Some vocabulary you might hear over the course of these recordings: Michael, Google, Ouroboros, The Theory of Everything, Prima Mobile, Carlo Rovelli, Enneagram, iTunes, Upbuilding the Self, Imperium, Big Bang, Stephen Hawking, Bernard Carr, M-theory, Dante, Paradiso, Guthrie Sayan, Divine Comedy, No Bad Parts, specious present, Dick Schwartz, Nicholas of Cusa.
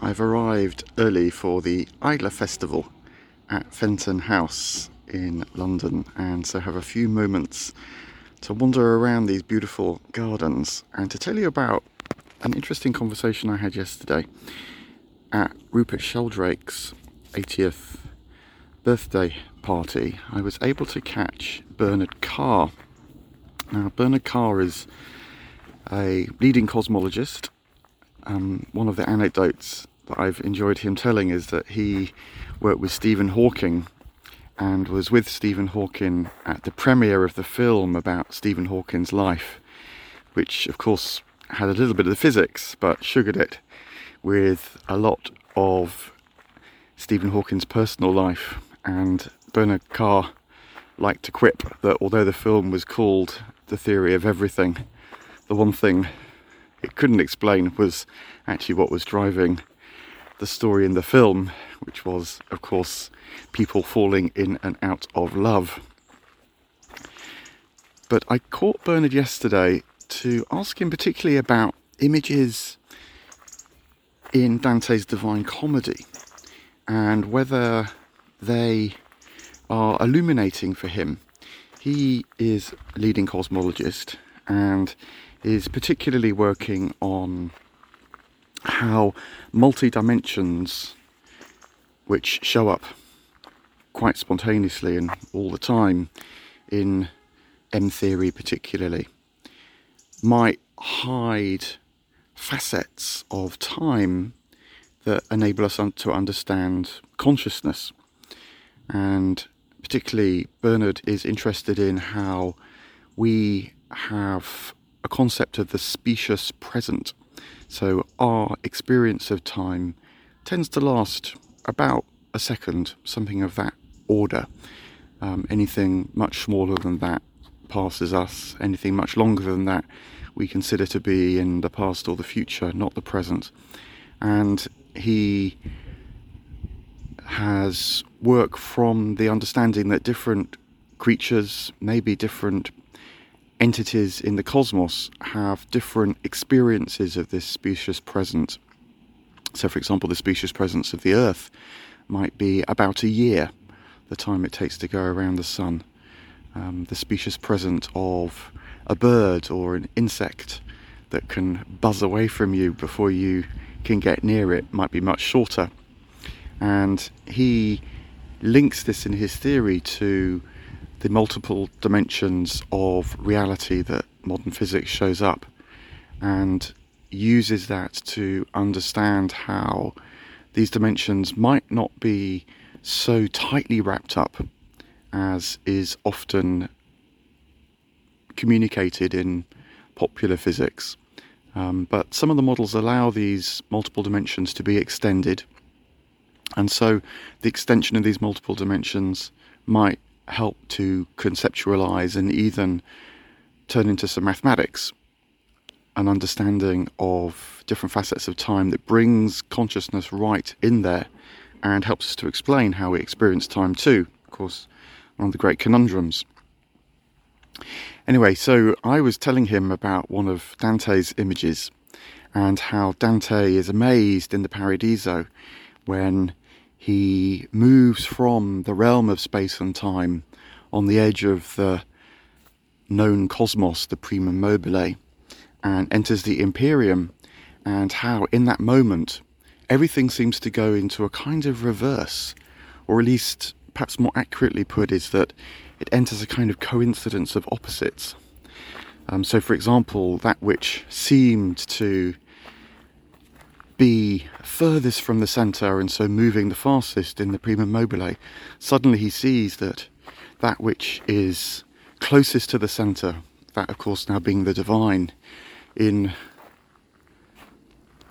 I've arrived early for the Idler Festival at Fenton House in London, and so have a few moments to wander around these beautiful gardens and to tell you about an interesting conversation I had yesterday at Rupert Sheldrake's 80th birthday party. I was able to catch Bernard Carr. Now, Bernard Carr is a leading cosmologist. One of the anecdotes that I've enjoyed him telling is that he worked with Stephen Hawking and was with Stephen Hawking at the premiere of the film about Stephen Hawking's life, which of course had a little bit of the physics but sugared it with a lot of Stephen Hawking's personal life. And Bernard Carr liked to quip that although the film was called The Theory of Everything, the one thing it couldn't explain was actually what was driving the story in the film, which was, of course, people falling in and out of love. But I caught Bernard yesterday to ask him particularly about images in Dante's Divine Comedy and whether they are illuminating for him. He is a leading cosmologist and is particularly working on how multi-dimensions, which show up quite spontaneously and all the time in M-theory particularly, might hide facets of time that enable us to understand consciousness. And particularly Bernard is interested in how we have a concept of the specious present. So our experience of time tends to last about a second, something of that order. Anything much smaller than that passes us. Anything much longer than that we consider to be in the past or the future, not the present. And he has work from the understanding that different creatures, maybe different entities in the cosmos, have different experiences of this specious present. So, for example, the specious presence of the Earth might be about a year, the time it takes to go around the sun. The specious present of a bird or an insect that can buzz away from you before you can get near it might be much shorter. And he links this in his theory to the multiple dimensions of reality that modern physics shows up, and uses that to understand how these dimensions might not be so tightly wrapped up as is often communicated in popular physics. But some of the models allow these multiple dimensions to be extended, and so the extension of these multiple dimensions might help to conceptualize and even turn into some mathematics an understanding of different facets of time that brings consciousness right in there and helps us to explain how we experience time too. Of course, one of the great conundrums. Anyway, so I was telling him about one of Dante's images and how Dante is amazed in the Paradiso when he moves from the realm of space and time on the edge of the known cosmos, the Prima Mobile, and enters the Imperium, and how in that moment everything seems to go into a kind of reverse, or at least perhaps more accurately put is that it enters a kind of coincidence of opposites. So for example, that which seemed to be furthest from the centre and so moving the fastest in the Prima Mobile, suddenly he sees that which is closest to the centre, that of course now being the divine in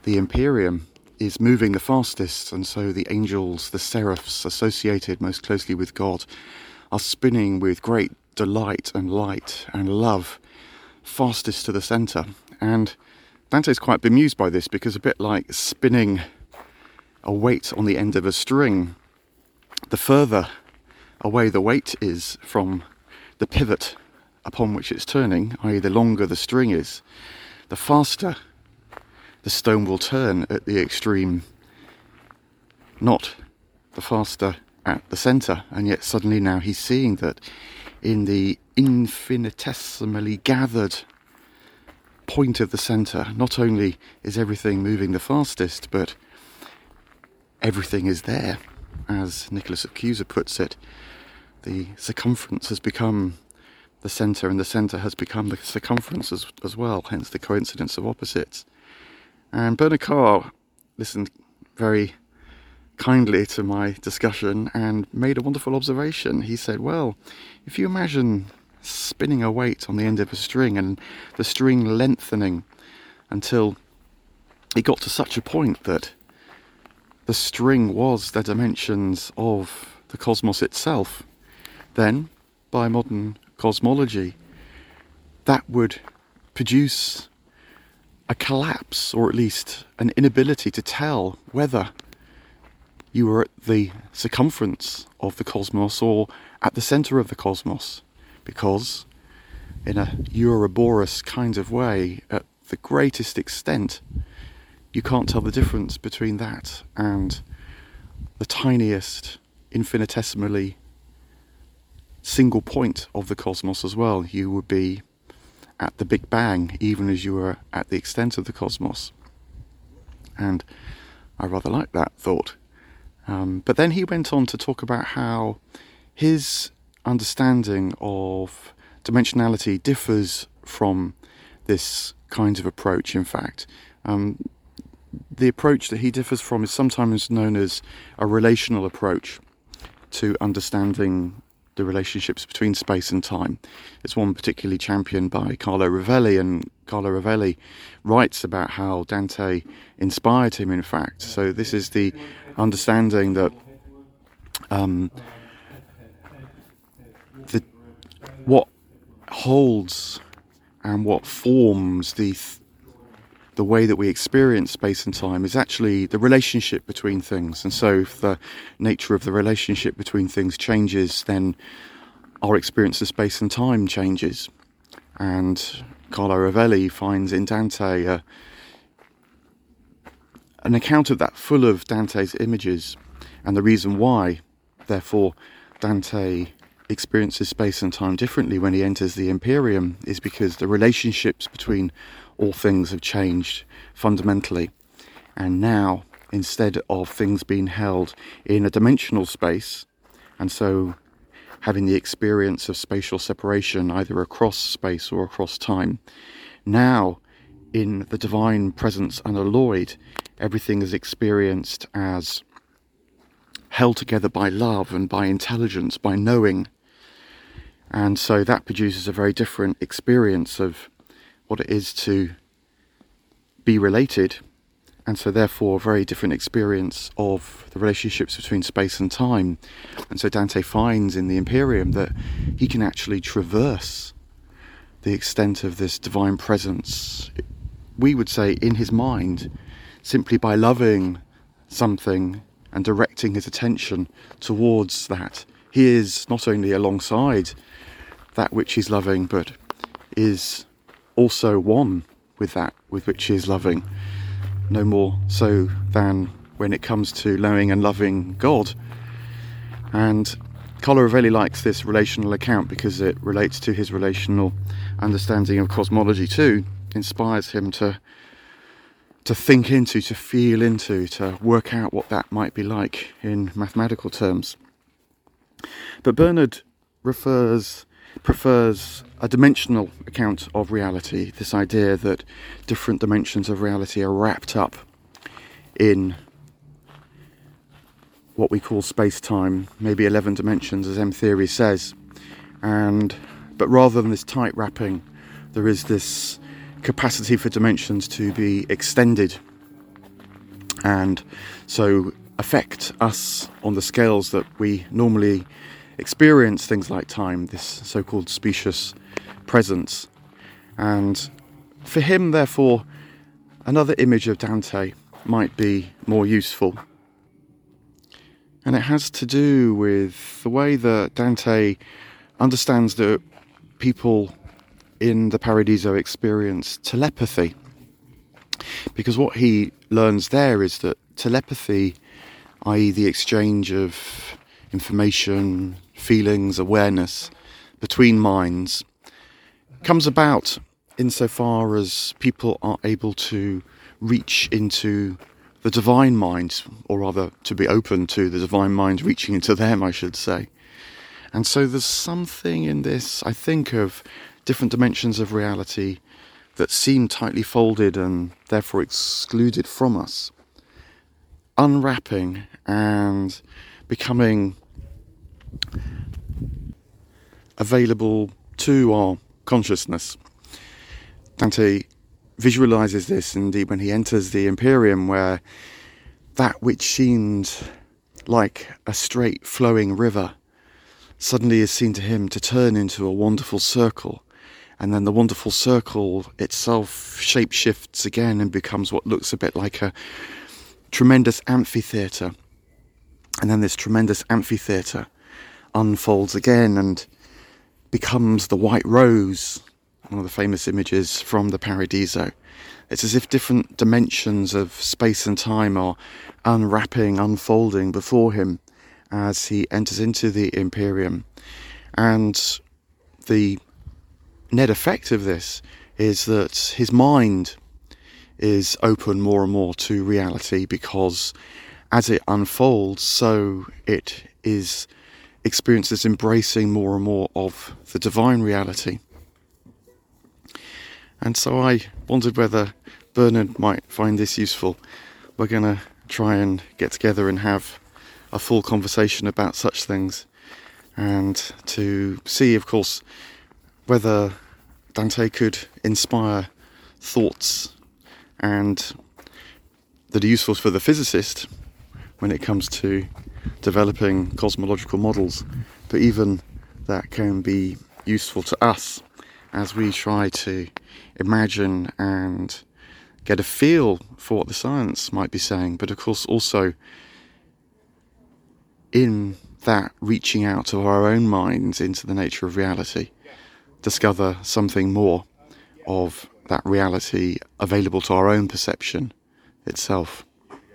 the Imperium, is moving the fastest, and so the angels, the seraphs associated most closely with God, are spinning with great delight and light and love fastest to the centre. And Dante's quite bemused by this, because a bit like spinning a weight on the end of a string, the further away the weight is from the pivot upon which it's turning, i.e. the longer the string is, the faster the stone will turn at the extreme not the faster at the centre, and yet suddenly now he's seeing that in the infinitesimally gathered point of the centre, not only is everything moving the fastest, but everything is there. As Nicholas of Cusa puts it, the circumference has become the centre, and the centre has become the circumference as well, hence the coincidence of opposites. And Bernard Carr listened very kindly to my discussion and made a wonderful observation. He said, well, if you imagine spinning a weight on the end of a string and the string lengthening until it got to such a point that the string was the dimensions of the cosmos itself, then by modern cosmology that would produce a collapse, or at least an inability to tell whether you were at the circumference of the cosmos or at the centre of the cosmos, because in a Ouroboros kind of way, at the greatest extent, you can't tell the difference between that and the tiniest, infinitesimally single point of the cosmos as well. You would be at the Big Bang, even as you were at the extent of the cosmos. And I rather like that thought. But then he went on to talk about how his understanding of dimensionality differs from this kind of approach, in fact. The approach that he differs from is sometimes known as a relational approach to understanding the relationships between space and time. It's one particularly championed by Carlo Rovelli, and Carlo Rovelli writes about how Dante inspired him, in fact. So this is the understanding that what holds and what forms the way that we experience space and time is actually the relationship between things. And so if the nature of the relationship between things changes, then our experience of space and time changes. And Carlo Rovelli finds in Dante an account of that full of Dante's images, and the reason why, therefore, Dante experiences space and time differently when he enters the Imperium is because the relationships between all things have changed fundamentally. And now, instead of things being held in a dimensional space, and so having the experience of spatial separation either across space or across time, now in the divine presence unalloyed, everything is experienced as held together by love and by intelligence, by knowing. And so that produces a very different experience of what it is to be related, and so therefore a very different experience of the relationships between space and time. And so Dante finds in the Imperium that he can actually traverse the extent of this divine presence, we would say in his mind, simply by loving something and directing his attention towards that. He is not only alongside that which he's loving, but is also one with that with which he is loving, no more so than when it comes to knowing and loving God. And Carlo Rovelli likes this relational account because it relates to his relational understanding of cosmology too, inspires him to think into, to feel into, to work out what that might be like in mathematical terms. But Bernard prefers a dimensional account of reality, this idea that different dimensions of reality are wrapped up in what we call space-time, maybe 11 dimensions as M-theory says. But rather than this tight wrapping, there is this capacity for dimensions to be extended and so affect us on the scales that we normally experience things like time, this so-called specious presence. And for him, therefore, another image of Dante might be more useful. And it has to do with the way that Dante understands that people in the Paradiso experience telepathy, because what he learns there is that telepathy i.e. the exchange of information, feelings, awareness between minds, comes about insofar as people are able to reach into the divine mind, or rather to be open to the divine mind reaching into them, I should say. And so there's something in this, I think, of different dimensions of reality that seem tightly folded and therefore excluded from us, unwrapping and becoming available to our consciousness. Dante visualizes this indeed when he enters the Imperium, where that which seemed like a straight flowing river suddenly is seen to him to turn into a wonderful circle, and then the wonderful circle itself shapeshifts again and becomes what looks a bit like a tremendous amphitheatre, and then this tremendous amphitheatre unfolds again and becomes the White Rose, one of the famous images from the Paradiso. It's as if different dimensions of space and time are unwrapping, unfolding before him as he enters into the Imperium. And the net effect of this is that his mind is open more and more to reality, because as it unfolds, so it is experiences embracing more and more of the divine reality. And so I wondered whether Bernard might find this useful. We're going to try and get together and have a full conversation about such things, and to see, of course, whether Dante could inspire thoughts and that are useful for the physicist when it comes to developing cosmological models, but even that can be useful to us as we try to imagine and get a feel for what the science might be saying. But of course also in that reaching out of our own minds into the nature of reality, discover something more of that reality available to our own perception itself.